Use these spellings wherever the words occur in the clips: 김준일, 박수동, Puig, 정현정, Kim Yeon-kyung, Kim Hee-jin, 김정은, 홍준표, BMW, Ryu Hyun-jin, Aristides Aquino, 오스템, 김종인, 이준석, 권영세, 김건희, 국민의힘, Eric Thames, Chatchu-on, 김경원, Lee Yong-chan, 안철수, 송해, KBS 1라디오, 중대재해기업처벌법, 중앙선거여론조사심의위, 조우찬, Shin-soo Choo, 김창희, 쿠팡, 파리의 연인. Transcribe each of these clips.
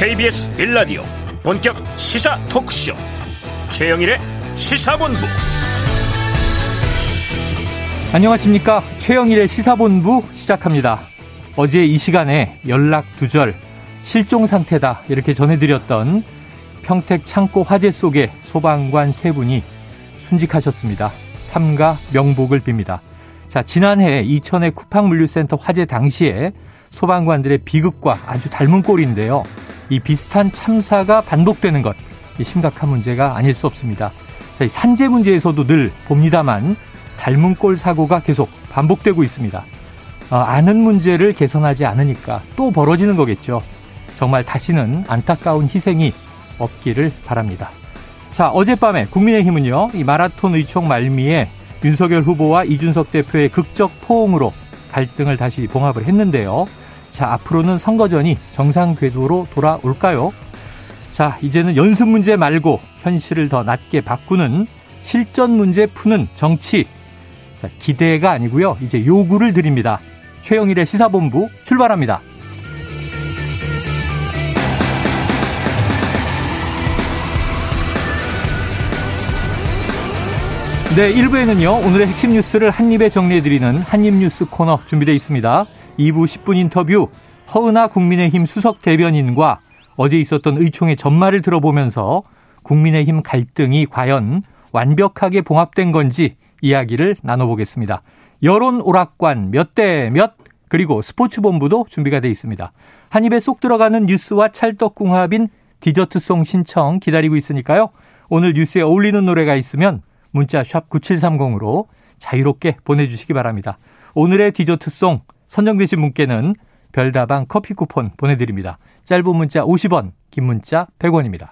KBS 1라디오 본격 시사 토크쇼 최영일의 시사본부. 안녕하십니까. 최영일의 시사본부 시작합니다. 어제 이 시간에 연락 두절, 실종 상태다 이렇게 전해드렸던 평택 창고 화재 속에 소방관 세 분이 순직하셨습니다. 삼가 명복을 빕니다. 자, 지난해 이천의 쿠팡 물류센터 화재 당시에 소방관들의 비극과 아주 닮은 꼴인데요. 이 비슷한 참사가 반복되는 것, 심각한 문제가 아닐 수 없습니다. 자, 이 산재 문제에서도 늘 봅니다만 닮은 꼴 사고가 계속 반복되고 있습니다. 아는 문제를 개선하지 않으니까 또 벌어지는 거겠죠. 정말 다시는 안타까운 희생이 없기를 바랍니다. 자, 어젯밤에 국민의힘은요, 이 마라톤 의총 말미에 윤석열 후보와 이준석 대표의 극적 포옹으로 갈등을 다시 봉합을 했는데요. 자, 앞으로는 선거전이 정상 궤도로 돌아올까요? 자, 이제는 연습 문제 말고 현실을 더 낮게 바꾸는, 실전 문제 푸는 정치. 자, 기대가 아니고요. 이제 요구를 드립니다. 최영일의 시사본부 출발합니다. 네, 1부에는요, 오늘의 핵심 뉴스를 한입에 정리해드리는 한입뉴스 코너 준비되어 있습니다. 2부 10분 인터뷰, 허은아 국민의힘 수석 대변인과 어제 있었던 의총의 전말을 들어보면서 국민의힘 갈등이 과연 완벽하게 봉합된 건지 이야기를 나눠보겠습니다. 여론 오락관 몇 대 몇, 그리고 스포츠본부도 준비가 되어 있습니다. 한입에 쏙 들어가는 뉴스와 찰떡궁합인 디저트송 신청 기다리고 있으니까요. 오늘 뉴스에 어울리는 노래가 있으면 문자 샵 9730으로 자유롭게 보내주시기 바랍니다. 오늘의 디저트송 선정되신 분께는 별다방 커피 쿠폰 보내드립니다. 짧은 문자 50원, 긴 문자 100원입니다.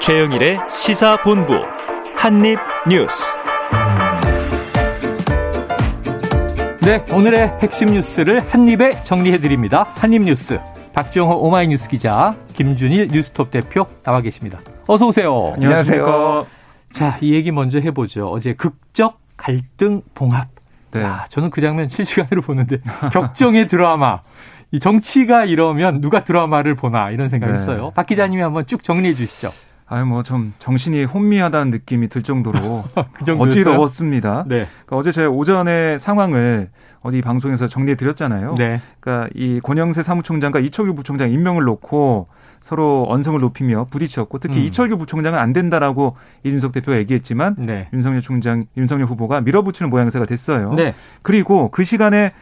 최영일의 시사본부 한입뉴스. 네, 오늘의 핵심 뉴스를 한입에 정리해드립니다. 한입뉴스. 박정호 오마이뉴스 기자, 김준일 뉴스톱 대표 나와 계십니다. 어서 오세요. 안녕하세요. 자, 이 얘기 먼저 해보죠. 어제 극적 갈등 봉합. 네. 아, 저는 그 장면 실시간으로 보는데 격정의 드라마. 이 정치가 이러면 누가 드라마를 보나 이런 생각했어요. 네. 박 기자님이 한번 쭉 정리해 주시죠. 아유, 뭐 좀 정신이 혼미하다는 느낌이 들 정도로 그 어지러웠습니다. 네. 그러니까 어제 제가 오전에 상황을 어디 방송에서 정리해드렸잖아요. 네. 그러니까 이 권영세 사무총장과 이철규 부총장 임명을 놓고 서로 언성을 높이며 부딪혔고, 특히 이철규 부총장은 안 된다라고 이준석 대표가 얘기했지만 네. 윤석열 후보가 밀어붙이는 모양새가 됐어요. 네. 그리고 그 시간에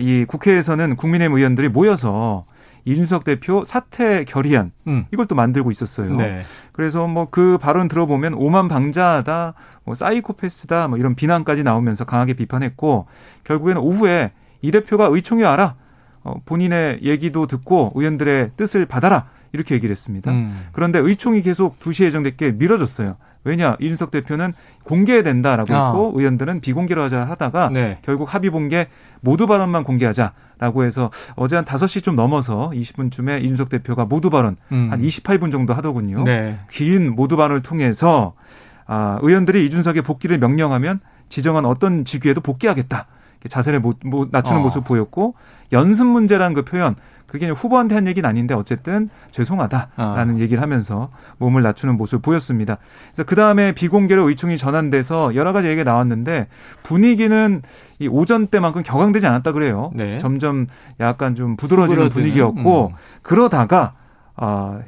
이 국회에서는 국민의힘 의원들이 모여서 이준석 대표 사퇴 결의안 이걸 또 만들고 있었어요. 네. 그래서 뭐 그 발언 들어보면 오만방자하다, 뭐 사이코패스다, 뭐 이런 비난까지 나오면서 강하게 비판했고, 결국에는 오후에 이 대표가 의총에 와라, 본인의 얘기도 듣고 의원들의 뜻을 받아라 이렇게 얘기를 했습니다. 그런데 의총이 계속 2시에 예정된 게 미뤄졌어요. 왜냐, 이준석 대표는 공개해야 된다라고 했고 의원들은 비공개로 하자 하다가 네. 결국 합의 본 게 모두 발언만 공개하자라고 해서 어제 한 5시 좀 넘어서 20분쯤에 이준석 대표가 모두 발언 한 28분 정도 하더군요. 네. 긴 모두 발언을 통해서 의원들이 이준석의 복귀를 명령하면 지정한 어떤 직위에도 복귀하겠다. 자세를 못 낮추는 모습 보였고, 연습 문제라는 그 표현, 그게 후보한테 한 얘기는 아닌데 어쨌든 죄송하다라는 얘기를 하면서 몸을 낮추는 모습을 보였습니다. 그래서 그다음에 비공개로 의총이 전환돼서 여러 가지 얘기가 나왔는데 분위기는 이 오전 때만큼 격앙되지 않았다 그래요. 네. 점점 약간 좀 부드러워지는 분위기였고 그러다가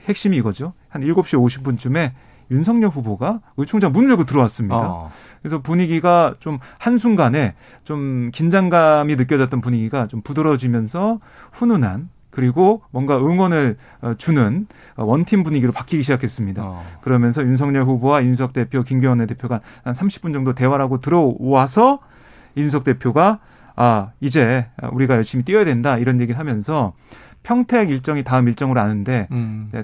핵심이 이거죠. 한 7시 50분쯤에 윤석열 후보가 의총장 문을 열고 들어왔습니다. 그래서 분위기가 좀 한순간에 좀 긴장감이 느껴졌던 분위기가 좀 부드러워지면서 훈훈한, 그리고 뭔가 응원을 주는 원팀 분위기로 바뀌기 시작했습니다. 그러면서 윤석열 후보와 이준석 대표, 김경원 대표가 한 30분 정도 대화를 하고 들어와서 이준석 대표가 이제 우리가 열심히 뛰어야 된다 이런 얘기를 하면서 평택 일정이 다음 일정으로 아는데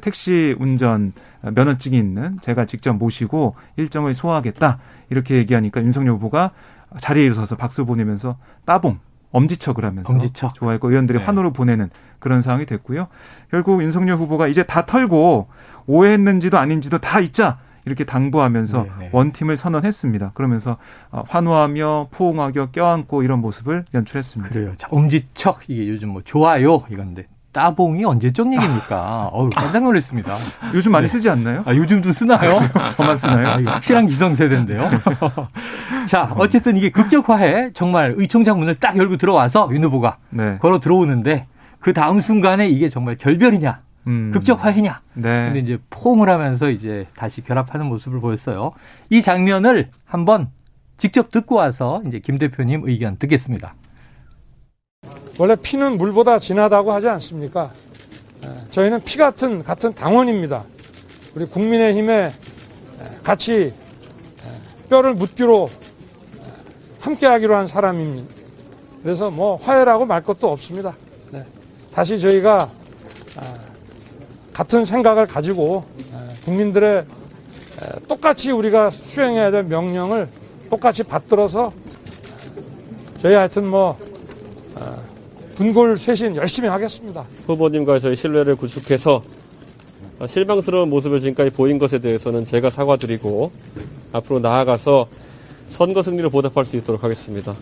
택시 운전 면허증이 있는 제가 직접 모시고 일정을 소화하겠다 이렇게 얘기하니까 윤석열 후보가 자리에 일어서서 박수 보내면서 따봉, 엄지척을 하면서 좋아했고 의원들의 네. 환호를 보내는 그런 상황이 됐고요. 결국 윤석열 후보가 이제 다 털고 오해했는지도 아닌지도 다 잊자 이렇게 당부하면서 네네. 원팀을 선언했습니다. 그러면서 환호하며 포옹하며 껴안고 이런 모습을 연출했습니다. 그래요. 자, 엄지척 이게 요즘 뭐 좋아요 이건데 따봉이 언제적 얘기입니까? 어우, 깜짝 놀랐습니다. 요즘 많이 쓰지 않나요? 아, 요즘도 쓰나요? 저만 쓰나요? 아, 이거 확실한 기성세대인데요. 자, 어쨌든 이게 극적화해 정말 의총장 문을 딱 열고 들어와서 윤 후보가 네. 걸어 들어오는데 그 다음 순간에 이게 정말 결별이냐? 극적화해냐? 네. 근데 이제 포옹을 하면서 이제 다시 결합하는 모습을 보였어요. 이 장면을 한번 직접 듣고 와서 이제 김 대표님 의견 듣겠습니다. 원래 피는 물보다 진하다고 하지 않습니까? 저희는 피 같은 당원입니다. 우리 국민의힘에 같이 뼈를 묻기로 함께하기로 한 사람입니다. 그래서 뭐 화해라고 말 것도 없습니다. 네. 다시 저희가 같은 생각을 가지고 국민들의 똑같이 우리가 수행해야 될 명령을 똑같이 받들어서 저희 하여튼 뭐 분골 쇄신 열심히 하겠습니다. 후보님과의 저희 신뢰를 구축해서 실망스러운 모습을 지금까지 보인 것에 대해서는 제가 사과드리고 앞으로 나아가서 선거 승리를 보답할 수 있도록 하겠습니다.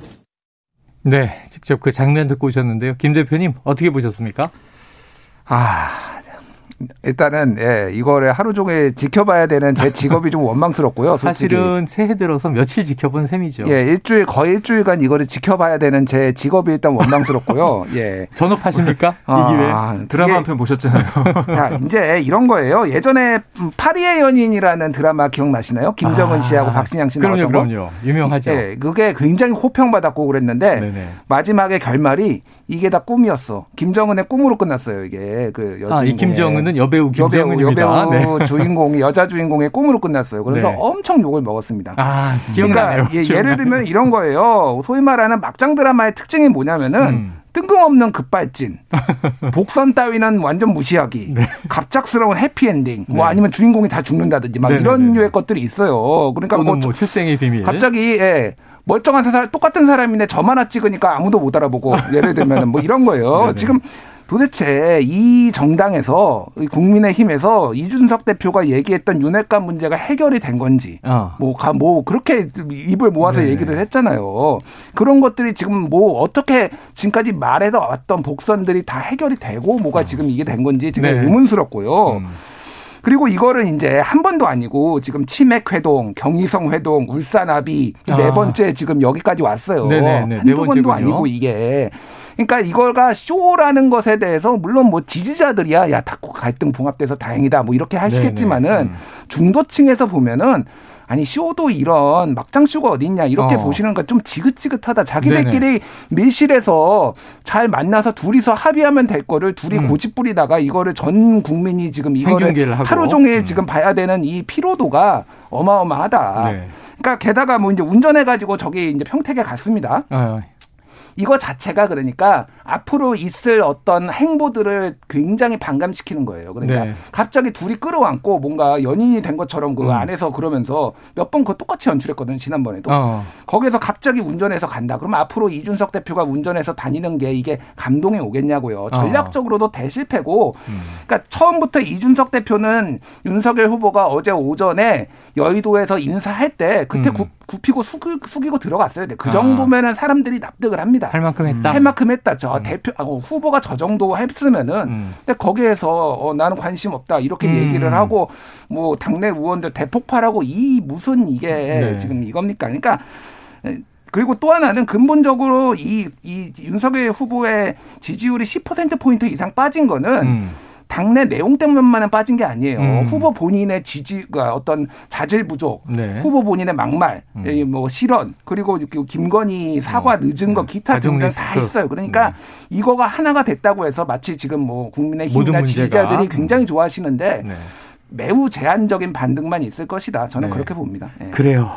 네, 직접 그 장면 듣고 오셨는데요. 김 대표님 어떻게 보셨습니까? 일단은 예, 이거를 하루 종일 지켜봐야 되는 제 직업이 좀 원망스럽고요. 솔직히. 사실은 새해 들어서 며칠 지켜본 셈이죠. 예, 거의 일주일간 이거를 지켜봐야 되는 제 직업이 일단 원망스럽고요. 예, 전업하십니까? 이 기회에 드라마 한 편 보셨잖아요. 자, 이제 이런 거예요. 예전에 파리의 연인이라는 드라마 기억나시나요? 김정은 씨하고 박신양 씨 나왔던 거. 그럼요. 유명하죠. 예, 그게 굉장히 호평받았고 그랬는데 네네. 마지막에 결말이 이게 다 꿈이었어. 김정은의 꿈으로 끝났어요. 이게 그 여자. 이 김정은 여배우 김정은입니다. 여배우 네. 주인공이 여자 주인공의 꿈으로 끝났어요. 그래서 네. 엄청 욕을 먹었습니다. 아, 기억나네요. 그러니까 예를 들면 이런 거예요. 소위 말하는 막장 드라마의 특징이 뭐냐면은 뜬금없는 급발진, 복선 따위는 완전 무시하기, 네. 갑작스러운 해피엔딩, 네. 뭐 아니면 주인공이 다 죽는다든지 막 이런 류의 것들이 있어요. 그러니까 뭐 출생의 비밀. 갑자기 예. 멀쩡한 사람 똑같은 사람인데 저만 하나 찍으니까 아무도 못 알아보고 예를 들면 뭐 이런 거예요. 네네. 지금. 도대체 이 정당에서 국민의힘에서 이준석 대표가 얘기했던 윤핵관 문제가 해결이 된 건지 뭐 그렇게 입을 모아서 네네. 얘기를 했잖아요. 그런 것들이 지금 뭐 어떻게 지금까지 말해서 왔던 복선들이 다 해결이 되고 뭐가 지금 이게 된 건지 지금 네. 의문스럽고요. 그리고 이거를 이제 한 번도 아니고 지금 치맥 회동, 경의성 회동, 울산 합의 네 번째 지금 여기까지 왔어요. 네네네. 한두 번도 아니고 이게. 그러니까 이거가 쇼라는 것에 대해서 물론 뭐 지지자들이야 야 다 갈등 봉합돼서 다행이다 뭐 이렇게 하시겠지만은 중도층에서 보면은 아니 쇼도 이런 막장 쇼가 어딨냐 이렇게 보시는 건 좀 지긋지긋하다. 자기들끼리 밀실에서 잘 만나서 둘이서 합의하면 될 거를 둘이 고집부리다가 이거를 전 국민이 지금 이거를 하루 종일 지금 봐야 되는 이 피로도가 어마어마하다. 네. 그러니까 게다가 뭐 이제 운전해가지고 저기 이제 평택에 갔습니다. 이거 자체가 그러니까 앞으로 있을 어떤 행보들을 굉장히 반감시키는 거예요. 그러니까 네. 갑자기 둘이 끌어안고 뭔가 연인이 된 것처럼 그 안에서 그러면서 몇 번 그거 똑같이 연출했거든요. 지난번에도. 거기에서 갑자기 운전해서 간다. 그러면 앞으로 이준석 대표가 운전해서 다니는 게 이게 감동이 오겠냐고요. 전략적으로도 대실패고 그러니까 처음부터 이준석 대표는 윤석열 후보가 어제 오전에 여의도에서 인사할 때 그때 굽히고 숙이고 들어갔어요. 그 정도면은 사람들이 납득을 합니다. 할 만큼 했다. 후보가 저 정도 했으면은, 근데 거기에서 나는 관심 없다 이렇게 얘기를 하고 뭐 당내 의원들 대폭발하고 이 무슨 이게 지금 이겁니까? 그러니까. 그리고 또 하나는 근본적으로 이 윤석열 후보의 지지율이 10%포인트 이상 빠진 거는 당내 내용 때문만은 빠진 게 아니에요. 후보 본인의 지지가 어떤 자질 부족, 후보 본인의 막말, 뭐 실언, 그리고 김건희 사과 늦은 거 기타 등등 다 있어요. 그러니까 이거가 하나가 됐다고 해서 마치 지금 뭐 국민의힘이나 지지자들이 굉장히 좋아하시는데 매우 제한적인 반등만 있을 것이다. 저는 그렇게 봅니다. 네. 그래요.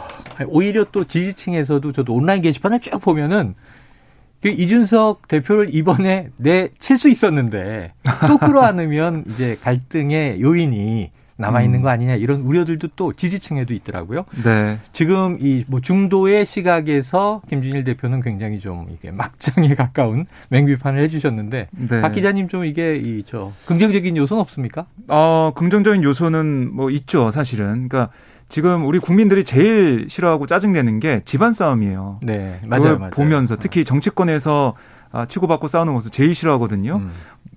오히려 또 지지층에서도 저도 온라인 게시판을 쭉 보면은 이준석 대표를 이번에 내 칠 수 있었는데 또 끌어안으면 이제 갈등의 요인이 남아있는 거 아니냐 이런 우려들도 또 지지층에도 있더라고요. 네. 지금 이 뭐 중도의 시각에서 김준일 대표는 굉장히 좀 이게 막장에 가까운 맹비판을 해주셨는데 네. 박 기자님 좀 이게 이 저 긍정적인 요소는 없습니까? 긍정적인 요소는 뭐 있죠 사실은. 그러니까 지금 우리 국민들이 제일 싫어하고 짜증내는 게 집안 싸움이에요. 네, 맞아요. 보면서 특히 정치권에서 치고받고 싸우는 것을 제일 싫어하거든요.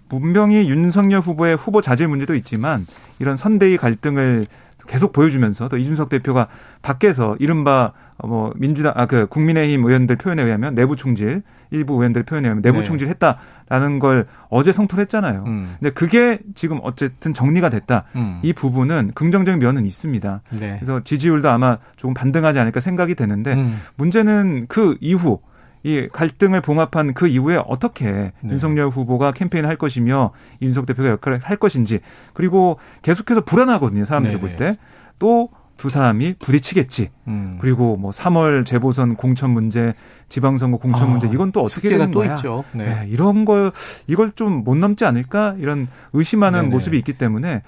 분명히 윤석열 후보의 후보 자질 문제도 있지만 이런 선대위 갈등을 계속 보여주면서 또 이준석 대표가 밖에서 이른바 뭐 민주당 그 국민의힘 의원들 표현에 의하면 내부 총질 일부 의원들 표현에 의하면 내부 네. 총질했다라는 걸 어제 성토했잖아요. 근데 그게 지금 어쨌든 정리가 됐다. 이 부분은 긍정적인 면은 있습니다. 네. 그래서 지지율도 아마 조금 반등하지 않을까 생각이 되는데 문제는 그 이후. 이 갈등을 봉합한 그 이후에 어떻게 네. 윤석열 후보가 캠페인을 할 것이며 윤석 대표가 역할을 할 것인지 그리고 계속해서 불안하거든요. 사람들이 볼 때. 또 두 사람이 부딪히겠지. 그리고 뭐 3월 재보선 공천 문제, 지방선거 공천 문제 이건 또 어떻게 되는 거야. 있죠. 네. 네, 이런 걸 이걸 좀 못 넘지 않을까 이런 의심하는 모습이 있기 때문에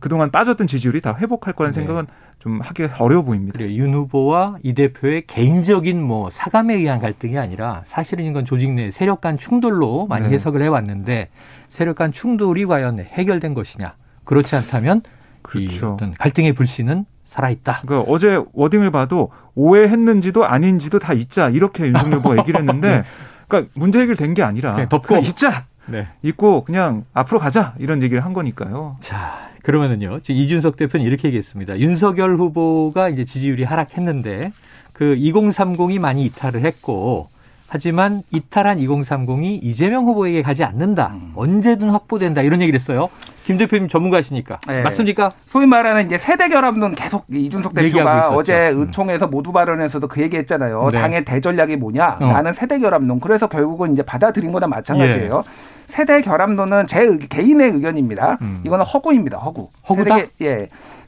그동안 빠졌던 지지율이 다 회복할 거라는 생각은 좀 하기 어려워 보입니다. 그래요. 윤 후보와 이 대표의 개인적인 뭐 사감에 의한 갈등이 아니라 사실은 이건 조직 내 세력 간 충돌로 많이 해석을 해왔는데 세력 간 충돌이 과연 해결된 것이냐. 그렇지 않다면 그렇죠. 이 어떤 갈등의 불씨는 살아있다. 그러니까 어제 워딩을 봐도 오해했는지도 아닌지도 다 잊자. 이렇게 윤석열 후보가 얘기를 했는데 네. 그러니까 문제 해결된 게 아니라 덮고 잊자. 네. 잊고 그냥 앞으로 가자. 이런 얘기를 한 거니까요. 자. 그러면은요, 지금 이준석 대표는 이렇게 얘기했습니다. 윤석열 후보가 이제 지지율이 하락했는데, 그 2030이 많이 이탈을 했고, 하지만 이탈한 2030이 이재명 후보에게 가지 않는다. 언제든 확보된다. 이런 얘기를 했어요. 김 대표님 전문가시니까. 네. 맞습니까? 소위 말하는 이제 세대 결합론 계속 이준석 대표가 어제 의총에서 모두 발언에서도 그 얘기 했잖아요. 네. 당의 대전략이 뭐냐? 나는 세대 결합론. 그래서 결국은 이제 받아들인 거나 마찬가지예요. 예. 세대 결합론은 제 개인의 의견입니다. 이거는 허구입니다. 허구. 허구다?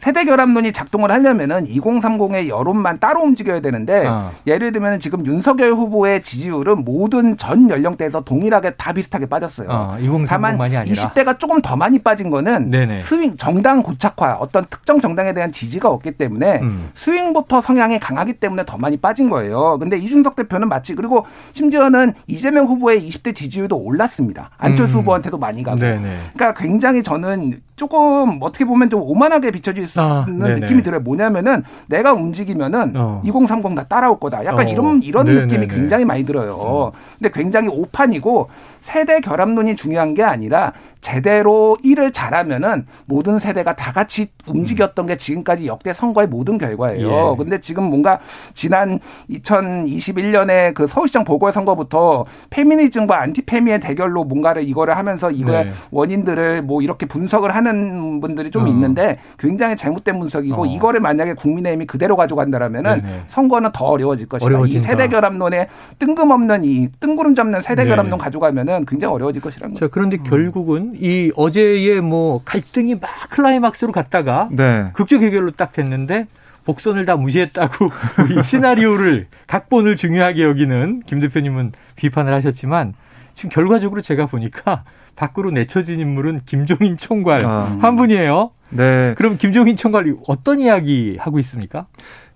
세대 결합론이 작동을 하려면은 2030의 여론만 따로 움직여야 되는데 예를 들면 지금 윤석열 후보의 지지율은 모든 전 연령대에서 동일하게 다 비슷하게 빠졌어요. 2030만이 아니라 20대가 조금 더 많이 빠진 거는 네네. 스윙 정당 고착화 어떤 특정 정당에 대한 지지가 없기 때문에 스윙부터 성향이 강하기 때문에 더 많이 빠진 거예요. 근데 이준석 대표는 마치 그리고 심지어는 이재명 후보의 20대 지지율도 올랐습니다. 안철수 후보한테도 많이 가고. 네네. 그러니까 굉장히 저는 조금 어떻게 보면 좀 오만하게 비춰질 수 있는 느낌이 들어요. 뭐냐면은 내가 움직이면은 2030 다 따라올 거다. 약간 이런 느낌이 굉장히 많이 들어요. 근데 굉장히 오판이고 세대 결합론이 중요한 게 아니라 제대로 일을 잘하면은 모든 세대가 다 같이 움직였던 게 지금까지 역대 선거의 모든 결과예요. 그런데 지금 뭔가 지난 2021년에 그 서울시장 보궐선거부터 페미니즘과 안티페미의 대결로 뭔가를 이거를 하면서 이거의 원인들을 뭐 이렇게 분석을 하는 분들이 좀 있는데 굉장히 잘못된 분석이고 이거를 만약에 국민의힘이 그대로 가져간다라면은 선거는 더 어려워질 것이다. 어려워진다. 이 세대 결합론에 뜬금없는 이 뜬구름 잡는 세대 결합론 가져가면은 굉장히 어려워질 것이라는 거죠. 그런데 결국은 이 어제의 뭐 갈등이 막 클라이막스로 갔다가 극적 해결로 딱 됐는데 복선을 다 무시했다고 이 시나리오를 각본을 중요하게 여기는 김 대표님은 비판을 하셨지만 지금 결과적으로 제가 보니까 밖으로 내쳐진 인물은 김종인 총괄 한 분이에요. 네. 그럼 김종인 총괄이 어떤 이야기 하고 있습니까?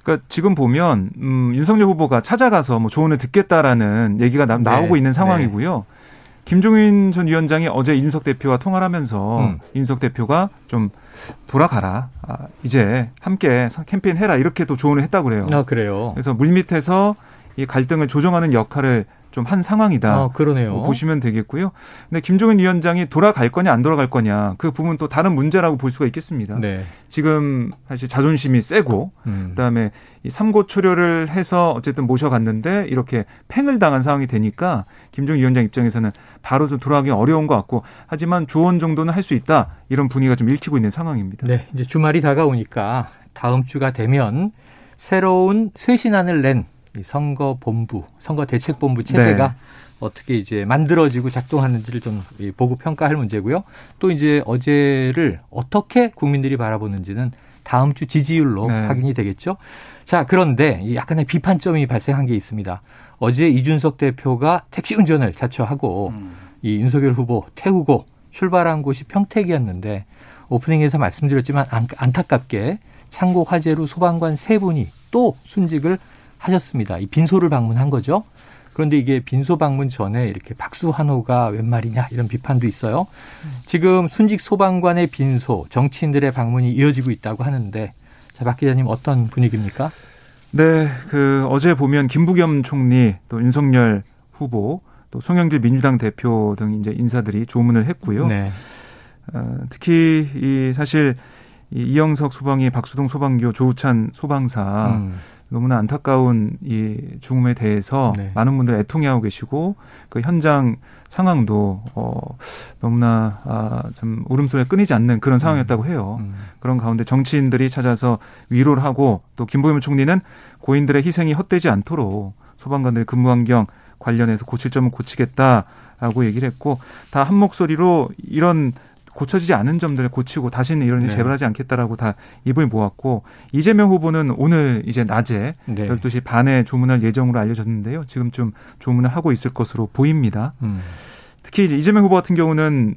그러니까 지금 보면 윤석열 후보가 찾아가서 뭐 조언을 듣겠다라는 얘기가 나오고 있는 상황이고요. 김종인 전 위원장이 어제 이준석 대표와 통화를 하면서 이준석 대표가 좀 돌아가라. 이제 함께 캠페인 해라. 이렇게 또 조언을 했다고 그래요. 아, 그래요? 그래서 물밑에서 이 갈등을 조정하는 역할을 좀 한 상황이다. 아, 그러네요. 뭐 보시면 되겠고요. 근데 김종인 위원장이 돌아갈 거냐 안 돌아갈 거냐 그 부분 또 다른 문제라고 볼 수가 있겠습니다. 네. 지금 사실 자존심이 세고 그다음에 이 삼고초려를 해서 어쨌든 모셔갔는데 이렇게 팽을 당한 상황이 되니까 김종인 위원장 입장에서는 바로 좀 돌아가기 어려운 것 같고 하지만 조언 정도는 할 수 있다. 이런 분위기가 좀 읽히고 있는 상황입니다. 네. 이제 주말이 다가오니까 다음 주가 되면 새로운 쇄신안을 낸 선거본부, 선거대책본부 체제가 어떻게 이제 만들어지고 작동하는지를 좀 보고 평가할 문제고요. 또 이제 어제를 어떻게 국민들이 바라보는지는 다음 주 지지율로 확인이 되겠죠. 자, 그런데 약간의 비판점이 발생한 게 있습니다. 어제 이준석 대표가 택시 운전을 자처하고 이 윤석열 후보 태우고 출발한 곳이 평택이었는데 오프닝에서 말씀드렸지만 안타깝게 창고 화재로 소방관 3분이 또 순직을 하셨습니다. 이 빈소를 방문한 거죠. 그런데 이게 빈소 방문 전에 이렇게 박수 환호가 웬 말이냐 이런 비판도 있어요. 지금 순직 소방관의 빈소, 정치인들의 방문이 이어지고 있다고 하는데 자, 박 기자님 어떤 분위기입니까? 네, 어제 보면 김부겸 총리, 또 윤석열 후보, 또 송영길 민주당 대표 등 이제 인사들이 조문을 했고요. 네. 특히 사실 이영석 소방위, 박수동 소방교, 조우찬 소방사 너무나 안타까운 이 죽음에 대해서 네. 많은 분들 애통해하고 계시고 그 현장 상황도 너무나 참 울음소리가 끊이지 않는 그런 상황이었다고 해요. 그런 가운데 정치인들이 찾아서 위로를 하고 또 김부겸 총리는 고인들의 희생이 헛되지 않도록 소방관들의 근무 환경 관련해서 고칠 점은 고치겠다라고 얘기를 했고 다 한 목소리로 이런 고쳐지지 않은 점들을 고치고 다시는 이런 일을 재발하지 않겠다라고 다 입을 모았고 이재명 후보는 오늘 이제 낮에 12시 반에 조문할 예정으로 알려졌는데요. 지금쯤 조문을 하고 있을 것으로 보입니다. 특히 이제 이재명 후보 같은 경우는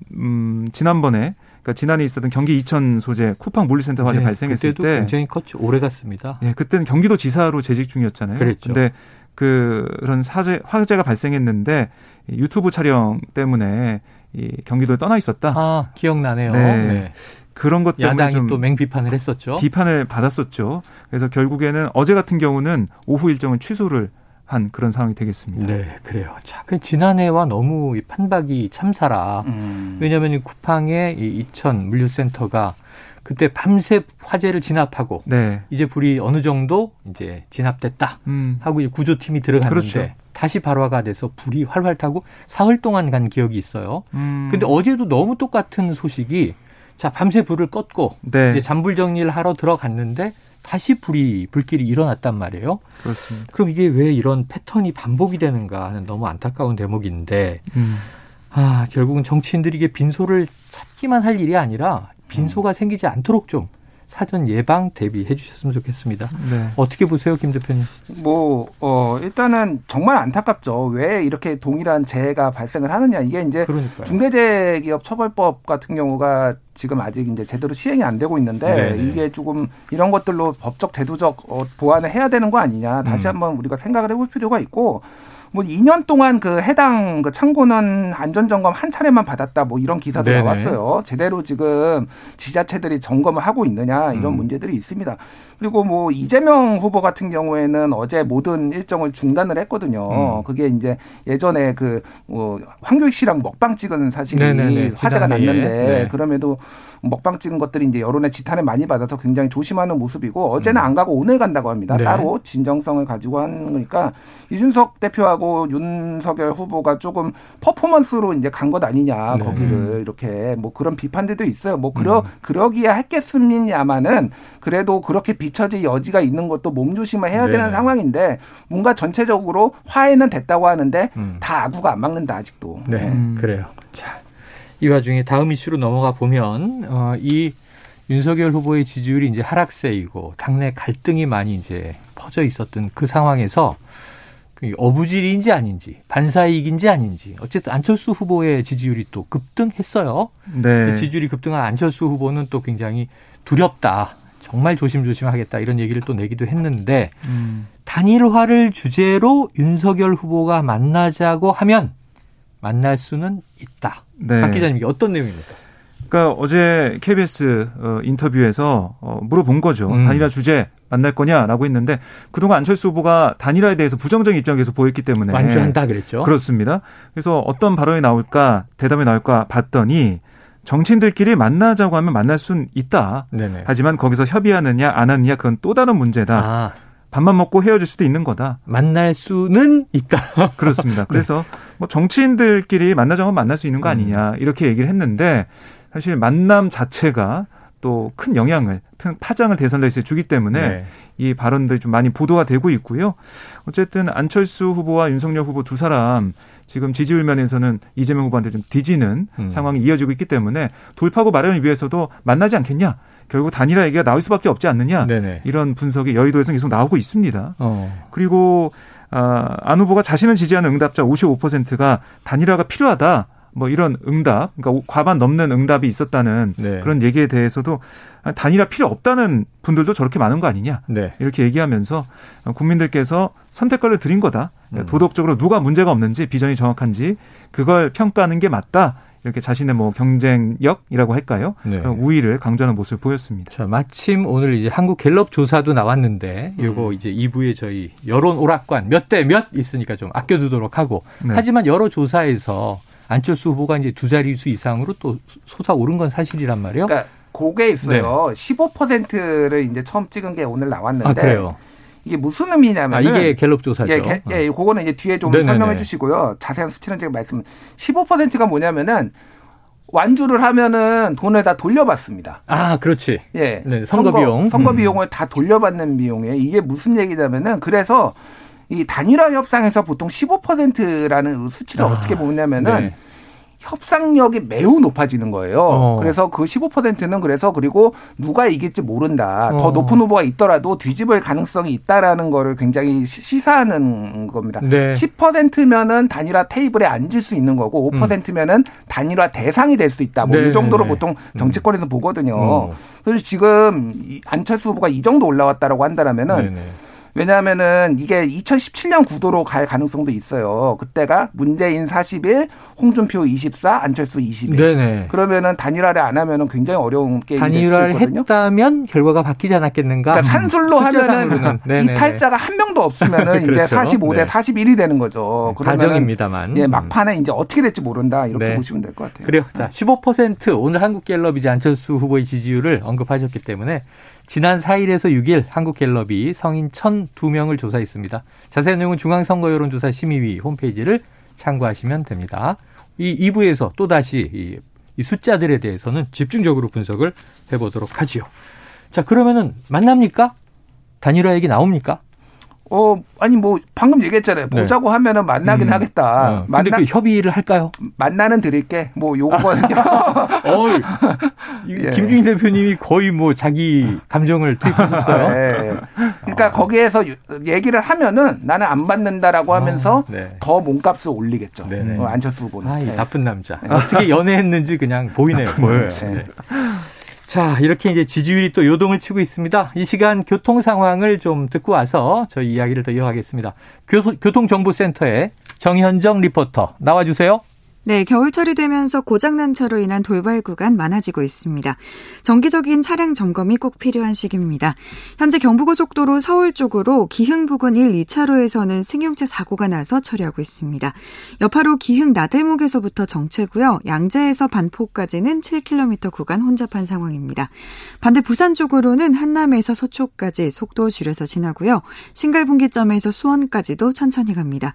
지난번에 그러니까 지난해 있었던 경기 이천 소재 쿠팡 물류센터 화재 발생했을 그때도 때 굉장히 컸죠. 오래갔습니다. 예, 그때는 경기도 지사로 재직 중이었잖아요. 그랬죠. 근데 그런 화재가 발생했는데 유튜브 촬영 때문에 이 경기도에 떠나 있었다. 아, 기억나네요. 네. 네. 그런 것 때문에 야당이 또 맹비판을 했었죠. 비판을 받았었죠. 그래서 결국에는 어제 같은 경우는 오후 일정을 취소를 한 그런 상황이 되겠습니다. 네, 그래요. 자, 그 지난해와 너무 이 판박이 참사라. 왜냐하면 이 쿠팡의 이 이천 물류센터가 그때 밤새 화재를 진압하고 네. 이제 불이 어느 정도 이제 진압됐다 하고 이제 구조팀이 들어갔는데 그렇죠. 다시 발화가 돼서 불이 활활 타고 사흘 동안 간 기억이 있어요. 근데 어제도 너무 똑같은 소식이 자 밤새 불을 껐고 네. 이제 잔불 정리를 하러 들어갔는데 다시 불길이 일어났단 말이에요. 그렇습니다. 그럼 이게 왜 이런 패턴이 반복이 되는가 하는 너무 안타까운 대목인데 아 결국은 정치인들이 이게 빈소를 찾기만 할 일이 아니라 빈소가 생기지 않도록 좀 사전 예방 대비해 주셨으면 좋겠습니다. 네. 어떻게 보세요, 김 대표님? 일단은 정말 안타깝죠. 왜 이렇게 동일한 재해가 발생을 하느냐. 이게 이제 그러니까요. 중대재해기업처벌법 같은 경우가 지금 아직 이제 제대로 시행이 안 되고 있는데 네네. 이게 조금 이런 것들로 법적, 제도적 보완을 해야 되는 거 아니냐. 다시 한번 우리가 생각을 해볼 필요가 있고. 뭐 2년 동안 그 해당 그 창고는 안전점검 한 차례만 받았다 뭐 이런 기사도 네네. 나왔어요. 제대로 지금 지자체들이 점검을 하고 있느냐 이런 문제들이 있습니다. 그리고 뭐 이재명 후보 같은 경우에는 어제 모든 일정을 중단을 했거든요. 그게 이제 예전에 그 황교익 씨랑 먹방 찍은 사실이 네네네. 화제가 났는데 네. 그럼에도 먹방 찍은 것들이 이제 여론의 지탄을 많이 받아서 굉장히 조심하는 모습이고 어제는 안 가고 오늘 간다고 합니다. 네. 따로 진정성을 가지고 하는 거니까 이준석 대표하고 윤석열 후보가 조금 퍼포먼스로 이제 간 것 아니냐 네. 거기를 이렇게 뭐 그런 비판들도 있어요. 뭐 그러기야 했겠습니냐마는 그래도 그렇게 비춰질 여지가 있는 것도 몸조심을 해야 네. 되는 상황인데 뭔가 전체적으로 화해는 됐다고 하는데 다 아구가 안 막는다 아직도. 네, 그래요. 자. 이 와중에 다음 이슈로 넘어가 보면 이 윤석열 후보의 지지율이 이제 하락세이고 당내 갈등이 많이 이제 퍼져 있었던 그 상황에서 어부질인지 아닌지 반사이익인지 아닌지 어쨌든 안철수 후보의 지지율이 또 급등했어요. 네. 지지율이 급등한 안철수 후보는 또 굉장히 두렵다. 정말 조심조심하겠다 이런 얘기를 또 내기도 했는데 단일화를 주제로 윤석열 후보가 만나자고 하면 만날 수는 있다. 네. 박 기자님, 이게 어떤 내용입니까? 그러니까 어제 KBS 인터뷰에서 물어본 거죠. 단일화 주제 만날 거냐라고 했는데 그동안 안철수 후보가 단일화에 대해서 부정적인 입장을 계속 보였기 때문에 완주한다 그랬죠. 그렇습니다. 그래서 어떤 발언이 나올까, 대담이 나올까 봤더니 정치인들끼리 만나자고 하면 만날 수는 있다. 네네. 하지만 거기서 협의하느냐 안 하느냐 그건 또 다른 문제다. 아. 밥만 먹고 헤어질 수도 있는 거다. 만날 수는 있다. 그렇습니다. 그래서 네. 뭐 정치인들끼리 만나자면 만날 수 있는 거 아니냐 이렇게 얘기를 했는데 사실 만남 자체가 또 큰 영향을, 큰 파장을 대선 레이스에 주기 때문에 네. 이 발언들이 좀 많이 보도가 되고 있고요. 어쨌든 안철수 후보와 윤석열 후보 두 사람 지금 지지율 면에서는 이재명 후보한테 좀 뒤지는 상황이 이어지고 있기 때문에 돌파구 마련을 위해서도 만나지 않겠냐. 결국 단일화 얘기가 나올 수밖에 없지 않느냐. 네네. 이런 분석이 여의도에서 계속 나오고 있습니다. 그리고 안 후보가 자신을 지지하는 응답자 55%가 단일화가 필요하다. 뭐 이런 응답, 그러니까 과반 넘는 응답이 있었다는 네. 그런 얘기에 대해서도 단일화 필요 없다는 분들도 저렇게 많은 거 아니냐 네. 이렇게 얘기하면서 국민들께서 선택권을 드린 거다. 도덕적으로 누가 문제가 없는지 비전이 정확한지 그걸 평가하는 게 맞다. 이렇게 자신의 뭐 경쟁력이라고 할까요? 네. 우위를 강조하는 모습을 보였습니다. 자, 마침 오늘 이제 한국갤럽 조사도 나왔는데 요거 이제 2부에 저희 여론 오락관 몇 대 몇 있으니까 좀 아껴두도록 하고 네. 하지만 여러 조사에서 안철수 후보가 이제 두 자릿수 이상으로 또 솟아오른 건 사실이란 말이에요. 그러니까 그게 있어요. 네. 15%를 이제 처음 찍은 게 오늘 나왔는데. 아, 그래요. 이게 무슨 의미냐면 이게 갤럽 조사죠. 예, 그거는 이제 뒤에 좀 네네네. 설명해 주시고요. 자세한 수치는 제가 말씀. 15%가 뭐냐면은 완주를 하면은 돈을 다 돌려받습니다. 아, 그렇지. 예, 네, 선거 비용, 선거 비용을 다 돌려받는 비용에 이게 무슨 얘기냐면은 그래서 이 단일화 협상에서 보통 15%라는 수치를 어떻게 보냐면은. 네. 협상력이 매우 높아지는 거예요. 그래서 그 15%는 그래서 그리고 누가 이길지 모른다. 더 높은 후보가 있더라도 뒤집을 가능성이 있다라는 거를 굉장히 시사하는 겁니다. 네. 10%면은 단일화 테이블에 앉을 수 있는 거고 5%면은 단일화 대상이 될 수 있다. 뭐 이 정도로 보통 정치권에서 보거든요. 그래서 지금 안철수 후보가 이 정도 올라왔다라고 한다라면은 네네. 왜냐하면은 이게 2017년 구도로 갈 가능성도 있어요. 그때가 문재인 41, 홍준표 24, 안철수 21. 네네. 그러면은 단일화를 안 하면은 굉장히 어려운 게임이 될 수 있거든요. 단일화를 했다면 결과가 바뀌지 않았겠는가? 그러니까 산술로 하면은 이탈자가 한 명도 없으면은 그렇죠. 이제 45대 네. 41이 되는 거죠. 가정입니다만. 예, 막판에 이제 어떻게 될지 모른다 이렇게 네. 보시면 될 것 같아요. 그래요. 자, 15% 오늘 한국갤럽이 이제 안철수 후보의 지지율을 언급하셨기 때문에. 지난 4일에서 6일 한국갤럽이 성인 1,002명을 조사했습니다. 자세한 내용은 중앙선거여론조사심의위 홈페이지를 참고하시면 됩니다. 이 2부에서 또다시 이 숫자들에 대해서는 집중적으로 분석을 해보도록 하지요. 자, 그러면은 만납니까? 단일화 얘기 나옵니까? 아니 뭐 방금 얘기했잖아요. 보자고 네. 하면은 만나긴 하겠다. 근데 그 협의를 할까요? 만나는 드릴게. 뭐 요거거든요. 예. 김준일 대표님이 거의 뭐 자기 감정을 투입하셨어요. 네. 그러니까 거기에서 얘기를 하면은 나는 안 받는다라고 하면서 네. 더 몸값을 올리겠죠. 네네. 안철수 후보는. 아, 네. 나쁜 남자. 어떻게 연애했는지 그냥 보이네요. 보여요. 네. 자, 이렇게 이제 지지율이 또 요동을 치고 있습니다. 이 시간 교통 상황을 좀 듣고 와서 저희 이야기를 더 이어가겠습니다. 교통정보센터의 정현정 리포터 나와주세요. 네, 겨울철이 되면서 고장난 차로 인한 돌발 구간 많아지고 있습니다. 정기적인 차량 점검이 꼭 필요한 시기입니다. 현재 경부고속도로 서울 쪽으로 기흥 부근 1, 2차로에서는 승용차 사고가 나서 처리하고 있습니다. 여파로 기흥 나들목에서부터 정체고요. 양재에서 반포까지는 7km 구간 혼잡한 상황입니다. 반대 부산 쪽으로는 한남에서 서초까지 속도 줄여서 지나고요. 신갈분기점에서 수원까지도 천천히 갑니다.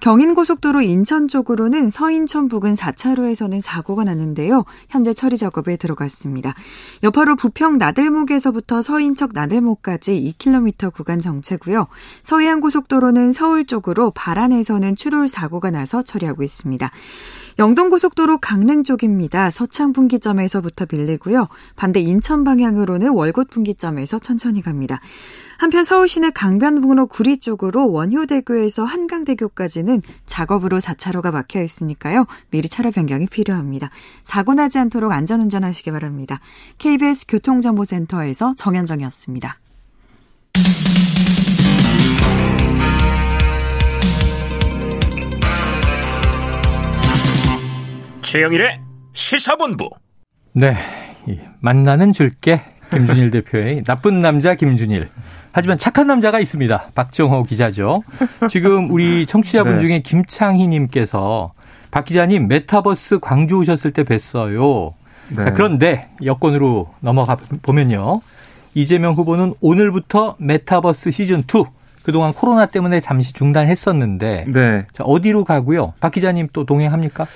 경인고속도로 인천 쪽으로는 서인천 부근 4차로에서는 사고가 났는데요. 현재 처리 작업에 들어갔습니다. 여파로 부평 나들목에서부터 서인척 나들목까지 2km 구간 정체고요. 서해안고속도로는 서울 쪽으로 발안에서는 추돌 사고가 나서 처리하고 있습니다. 영동고속도로 강릉 쪽입니다. 서창 분기점에서부터 밀리고요. 반대 인천 방향으로는 월곶 분기점에서 천천히 갑니다. 한편 서울 시내 강변북로 구리 쪽으로 원효대교에서 한강대교까지는 작업으로 4차로가 막혀 있으니까요. 미리 차로 변경이 필요합니다. 사고 나지 않도록 안전운전하시기 바랍니다. KBS 교통정보센터에서 정현정이었습니다. 최영일의 시사본부. 네, 만나는 줄게. 김준일 대표의 나쁜 남자 김준일. 하지만 착한 남자가 있습니다. 박정호 기자죠. 지금 우리 청취자분 네. 중에 김창희 님께서 박 기자님 메타버스 광주 오셨을 때 뵀어요. 네. 자, 그런데 여권으로 넘어가 보면요. 이재명 후보는 오늘부터 메타버스 시즌2. 그동안 코로나 때문에 잠시 중단했었는데 네. 자, 어디로 가고요? 박 기자님 또 동행합니까?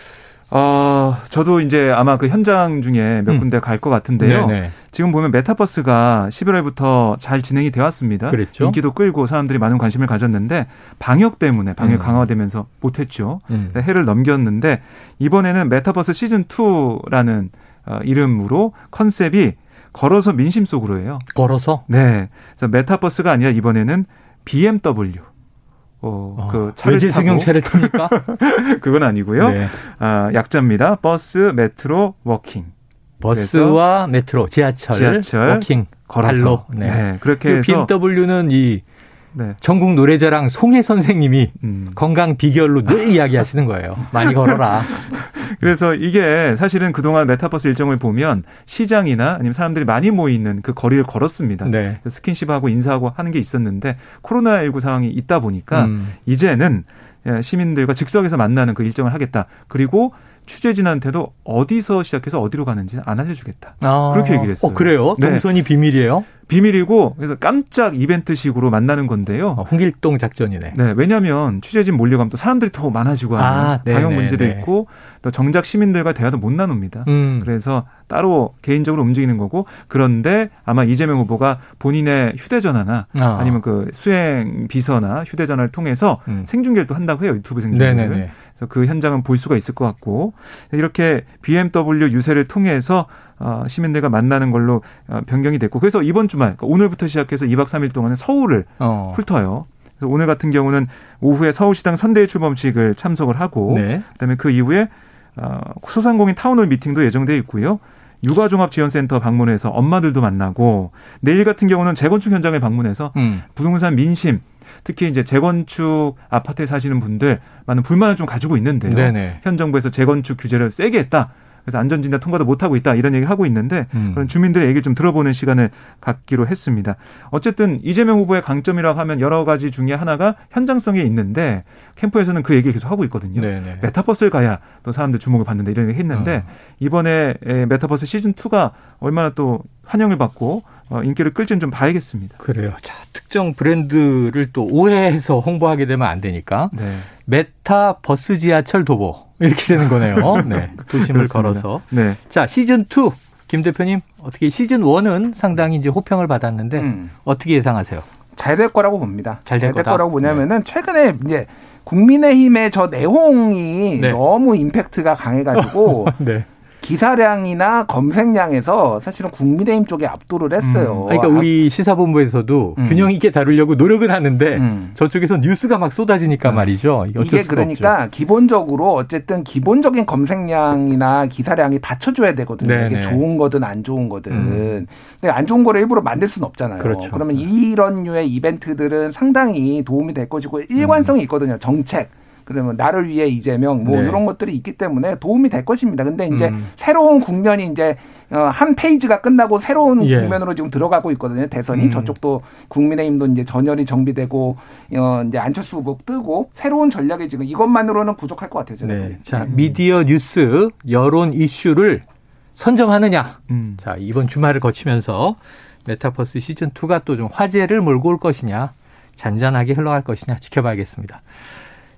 저도 이제 아마 그 현장 중에 몇 군데 갈 것 같은데요. 네네. 지금 보면 메타버스가 11월부터 잘 진행이 되었습니다. 그랬죠? 인기도 끌고 사람들이 많은 관심을 가졌는데 방역 때문에 방역 강화되면서 못했죠. 해를 넘겼는데 이번에는 메타버스 시즌2라는 이름으로 컨셉이 걸어서 민심 속으로예요. 걸어서? 네. 그래서 메타버스가 아니라 이번에는 BMW. 그 차를 외제 승용차를 타니까 그건 아니고요. 네. 약자입니다. 버스, 메트로, 워킹. 버스와 메트로, 지하철, 워킹, 걸어서. 발로. 네. 네, 그렇게 해서 BMW는 이 네. 전국 노래자랑 송해 선생님이 건강 비결로 늘 이야기하시는 거예요. 많이 걸어라. 그래서 이게 사실은 그동안 메타버스 일정을 보면 시장이나 아니면 사람들이 많이 모이는 그 거리를 걸었습니다. 네. 스킨십하고 인사하고 하는 게 있었는데 코로나19 상황이 있다 보니까 이제는 시민들과 즉석에서 만나는 그 일정을 하겠다. 그리고 취재진한테도 어디서 시작해서 어디로 가는지는 안 알려주겠다. 아, 그렇게 얘기를 했어요. 그래요? 동선이 네. 비밀이에요? 비밀이고 그래서 깜짝 이벤트식으로 만나는 건데요. 홍길동 작전이네. 네, 왜냐하면 취재진 몰려가면 또 사람들이 더 많아지고 하는 방역 문제도 있고 또 정작 시민들과 대화도 못 나눕니다. 그래서 따로 개인적으로 움직이는 거고 그런데 아마 이재명 후보가 본인의 휴대전화나 아니면 그 수행 비서나 휴대전화를 통해서 생중계를 또 한다고 해요. 유튜브 생중계를. 그래서 그 현장은 볼 수가 있을 것 같고 이렇게 BMW 유세를 통해서 시민들과 만나는 걸로 변경이 됐고 그래서 이번 주말 오늘부터 시작해서 2박 3일 동안은 서울을 훑어요. 그래서 오늘 같은 경우는 오후에 서울시당 선대위 출범식을 참석을 하고 네. 그다음에 그 이후에 소상공인 타운홀 미팅도 예정돼 있고요. 육아종합지원센터 방문해서 엄마들도 만나고 내일 같은 경우는 재건축 현장에 방문해서 부동산 민심 특히 이제 재건축 아파트에 사시는 분들 많은 불만을 좀 가지고 있는데요. 네네. 현 정부에서 재건축 규제를 세게 했다. 그래서 안전진단 통과도 못하고 있다 이런 얘기를 하고 있는데 그런 주민들의 얘기를 좀 들어보는 시간을 갖기로 했습니다. 어쨌든 이재명 후보의 강점이라고 하면 여러 가지 중에 하나가 현장성에 있는데 캠프에서는 그 얘기를 계속 하고 있거든요. 네네. 메타버스를 가야 또 사람들 주목을 받는다 이런 얘기를 했는데 이번에 메타버스 시즌2가 얼마나 또 환영을 받고 인기를 끌지는 좀 봐야겠습니다. 그래요. 자, 특정 브랜드를 또 오해해서 홍보하게 되면 안 되니까 네. 메타버스 지하철 도보. 이렇게 되는 거네요. 네, 도심을 걸어서. 네. 자, 시즌2 김 대표님 어떻게 시즌1은 상당히 이제 호평을 받았는데 어떻게 예상하세요? 잘 될 거라고 봅니다. 잘 될 거라고 뭐냐면은 네. 최근에 이제 국민의힘의 저 내홍이 네. 너무 임팩트가 강해가지고 네. 기사량이나 검색량에서 사실은 국민의힘 쪽에 압도를 했어요. 그러니까 우리 시사본부에서도 균형 있게 다루려고 노력은 하는데 저쪽에서 뉴스가 막 쏟아지니까 말이죠. 이게 그러니까 없죠. 기본적으로 어쨌든 기본적인 검색량이나 기사량이 받쳐줘야 되거든요. 네네. 이게 좋은 거든 안 좋은 거든. 근데 안 좋은 거를 일부러 만들 수는 없잖아요. 그렇죠. 그러면 이런 류의 이벤트들은 상당히 도움이 될 것이고 일관성이 있거든요. 정책. 그러면 나를 위해 이재명 뭐 네. 이런 것들이 있기 때문에 도움이 될 것입니다. 근데 이제 새로운 국면이 이제 한 페이지가 끝나고 새로운 예. 국면으로 지금 들어가고 있거든요. 대선이 저쪽도 국민의힘도 이제 전열이 정비되고 이제 안철수 후보 뜨고 새로운 전략이 지금 이것만으로는 부족할 것 같아요. 네. 자, 미디어 뉴스 여론 이슈를 선점하느냐. 자, 이번 주말을 거치면서 메타버스 시즌 2가 또 좀 화제를 몰고 올 것이냐, 잔잔하게 흘러갈 것이냐 지켜봐야겠습니다.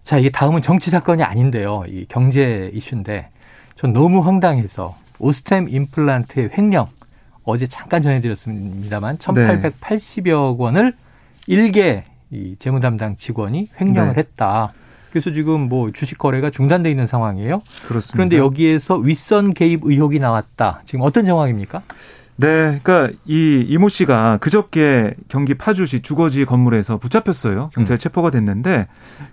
자, 이게 다음은 정치 사건이 아닌데요. 이 경제 이슈인데 전 너무 황당해서 오스템 임플란트의 횡령 어제 잠깐 전해드렸습니다만 1,880억 원을 1개 이 재무 담당 직원이 횡령을 네. 했다. 그래서 지금 뭐 주식 거래가 중단되어 있는 상황이에요. 그렇습니다. 그런데 여기에서 윗선 개입 의혹이 나왔다. 지금 어떤 정황입니까? 네, 그러니까 이모 씨가 그저께 경기 파주시 주거지 건물에서 붙잡혔어요. 경찰 체포가 됐는데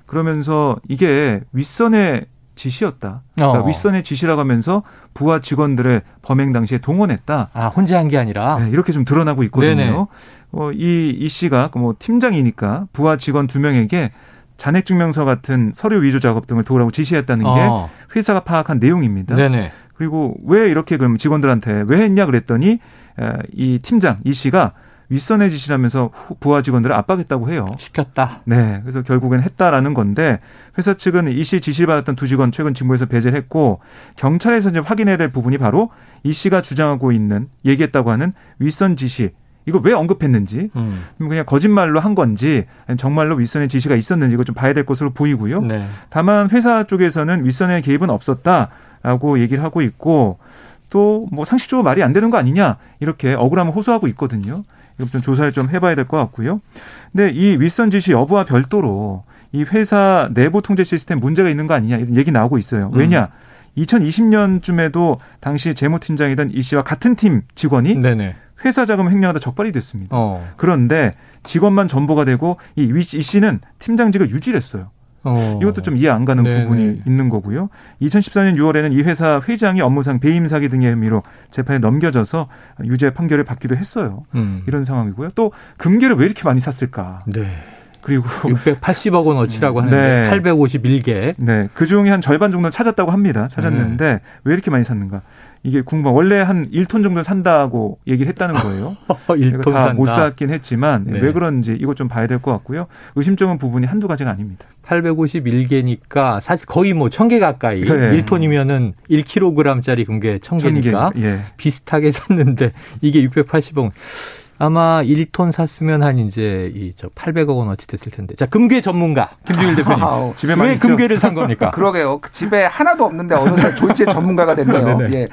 그러면서 이게 윗선의 지시였다. 그러니까 윗선의 지시라고 하면서 부하 직원들을 범행 당시에 동원했다. 아, 혼자 한 게 아니라 네, 이렇게 좀 드러나고 있거든요. 이 씨가 뭐 팀장이니까 부하 직원 2명에게 잔액증명서 같은 서류 위조 작업 등을 도우라고 지시했다는 게 회사가 파악한 내용입니다. 네네. 그리고 왜 이렇게 그럼 직원들한테 왜 했냐 그랬더니 이 팀장 이 씨가 윗선의 지시라면서 부하 직원들을 압박했다고 해요. 시켰다. 네. 그래서 결국엔 했다라는 건데 회사 측은 이 씨 지시를 받았던 2 직원 최근 직무에서 배제를 했고 경찰에서 이제 확인해야 될 부분이 바로 이 씨가 주장하고 있는 얘기했다고 하는 윗선 지시. 이거 왜 언급했는지 그냥 거짓말로 한 건지 정말로 윗선의 지시가 있었는지 이거 좀 봐야 될 것으로 보이고요. 네. 다만 회사 쪽에서는 윗선의 개입은 없었다라고 얘기를 하고 있고 또 뭐 상식적으로 말이 안 되는 거 아니냐 이렇게 억울함을 호소하고 있거든요. 이거 좀 조사를 좀 해봐야 될 것 같고요. 근데 이 윗선 지시 여부와 별도로 이 회사 내부 통제 시스템 문제가 있는 거 아니냐 이런 얘기 나오고 있어요. 왜냐? 2020년쯤에도 당시 재무팀장이던 이 씨와 같은 팀 직원이 네네. 회사 자금 횡령하다 적발이 됐습니다. 그런데 직원만 전보가 되고 이 씨는 팀장직을 유지를 했어요. 이것도 좀 이해 안 가는 네네. 부분이 있는 거고요. 2014년 6월에는 이 회사 회장이 업무상 배임 사기 등의 혐의로 재판에 넘겨져서 유죄 판결을 받기도 했어요. 이런 상황이고요. 또 금괴를 왜 이렇게 많이 샀을까? 네. 그리고 680억 원 어치라고 하는데 네. 851개. 네. 그중에 한 절반 정도는 찾았다고 합니다. 찾았는데 왜 이렇게 많이 샀는가? 이게 궁금한. 원래 한 1톤 정도 산다고 얘기를 했다는 거예요. 1톤 다 못 샀긴 했지만 네. 왜 그런지 이것 좀 봐야 될 것 같고요. 의심쩍은 부분이 한두 가지가 아닙니다. 851개니까 사실 거의 뭐 1,000개 가까이. 네. 1톤이면은 1kg짜리 금괴 1,000개니까 예. 비슷하게 샀는데 이게 680억. 아마 1톤 샀으면 한 이제 800억 원 어치 됐을 텐데. 자, 금괴 전문가 김준일 대표님. 집에 왜 금괴를 산 겁니까? 그러게요. 집에 하나도 없는데 어느새 조이체 전문가가 됐네요. 예.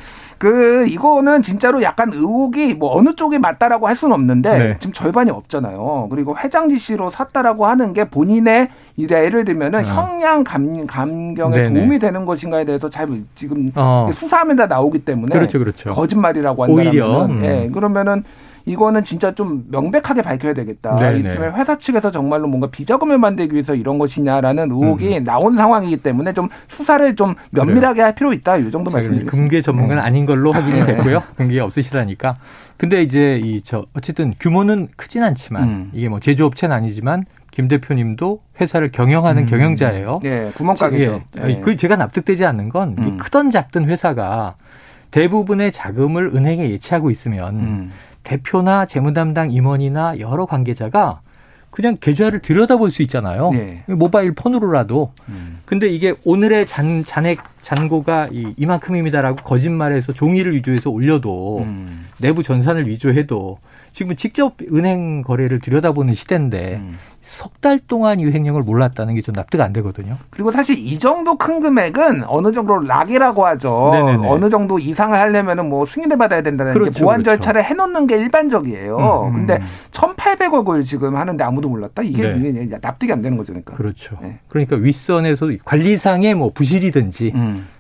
이거는 진짜로 약간 의혹이 뭐 어느 쪽이 맞다라고 할 수는 없는데 네. 지금 절반이 없잖아요. 그리고 회장 지시로 샀다라고 하는 게 본인의 예를 들면은 형량 감경에 네네. 도움이 되는 것인가에 대해서 잘 지금 수사하면 다 나오기 때문에 그렇죠, 그렇죠. 거짓말이라고 한다면 오히려 예, 그러면은. 이거는 진짜 좀 명백하게 밝혀야 되겠다. 네네. 이쯤에 회사 측에서 정말로 뭔가 비자금을 만들기 위해서 이런 것이냐라는 의혹이 나온 상황이기 때문에 좀 수사를 좀 면밀하게 할 필요 있다. 이 정도 말씀드리겠습니다. 금괴 전문가는 아닌 걸로 확인이 됐고요. 금괴 없으시다니까. 근데 이제 어쨌든 규모는 크진 않지만 이게 뭐 제조업체는 아니지만 김 대표님도 회사를 경영하는 경영자예요. 네, 구멍가게죠. 예. 네. 제가 납득되지 않는 건 이 크던 작든 회사가 대부분의 자금을 은행에 예치하고 있으면 대표나 재무담당 임원이나 여러 관계자가 그냥 계좌를 들여다볼 수 있잖아요. 네. 모바일 폰으로라도. 근데 이게 오늘의 잔액 잔고가 이만큼입니다라고 거짓말해서 종이를 위조해서 올려도 내부 전산을 위조해도 지금 직접 은행 거래를 들여다보는 시대인데 석 달 동안 이 횡령을 몰랐다는 게 좀 납득 안 되거든요. 그리고 사실 이 정도 큰 금액은 어느 정도 락이라고 하죠. 네네네. 어느 정도 이상을 하려면은 뭐 승인을 받아야 된다는 그렇죠, 보완 그렇죠. 절차를 해놓는 게 일반적이에요. 근데 1,800억을 지금 하는데 아무도 몰랐다? 이게 네. 납득이 안 되는 거죠. 그러니까. 그렇죠. 네. 그러니까 윗선에서 관리상의 뭐 부실이든지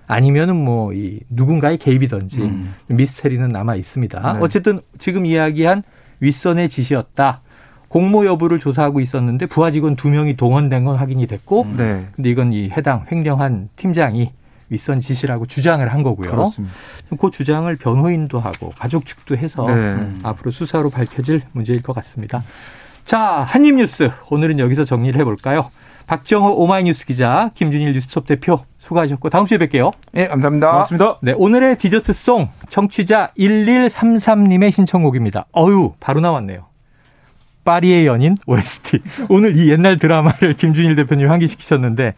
아니면은 뭐 누군가의 개입이든지 미스터리는 남아 있습니다. 네. 어쨌든 지금 이야기한 윗선의 지시였다. 공모 여부를 조사하고 있었는데 부하 직원 2명이 동원된 건 확인이 됐고 네. 근데 이건 해당 횡령한 팀장이 윗선 지시라고 주장을 한 거고요. 그렇습니다. 그 주장을 변호인도 하고 가족 측도 해서 네. 앞으로 수사로 밝혀질 문제일 것 같습니다. 자, 한입 뉴스 오늘은 여기서 정리를 해볼까요? 박정호 오마이뉴스 기자, 김준일 뉴스톱 대표 수고하셨고 다음 주에 뵐게요. 네, 감사합니다. 고맙습니다. 네, 오늘의 디저트송 청취자 1133님의 신청곡입니다. 어유 바로 나왔네요. 파리의 연인 OST. 오늘 이 옛날 드라마를 김준일 대표님 환기시키셨는데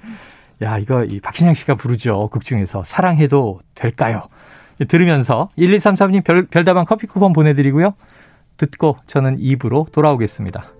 야 이거 박신양 씨가 부르죠. 극중에서 사랑해도 될까요? 들으면서 1133님 별다방 커피 쿠폰 보내드리고요. 듣고 저는 2부로 돌아오겠습니다.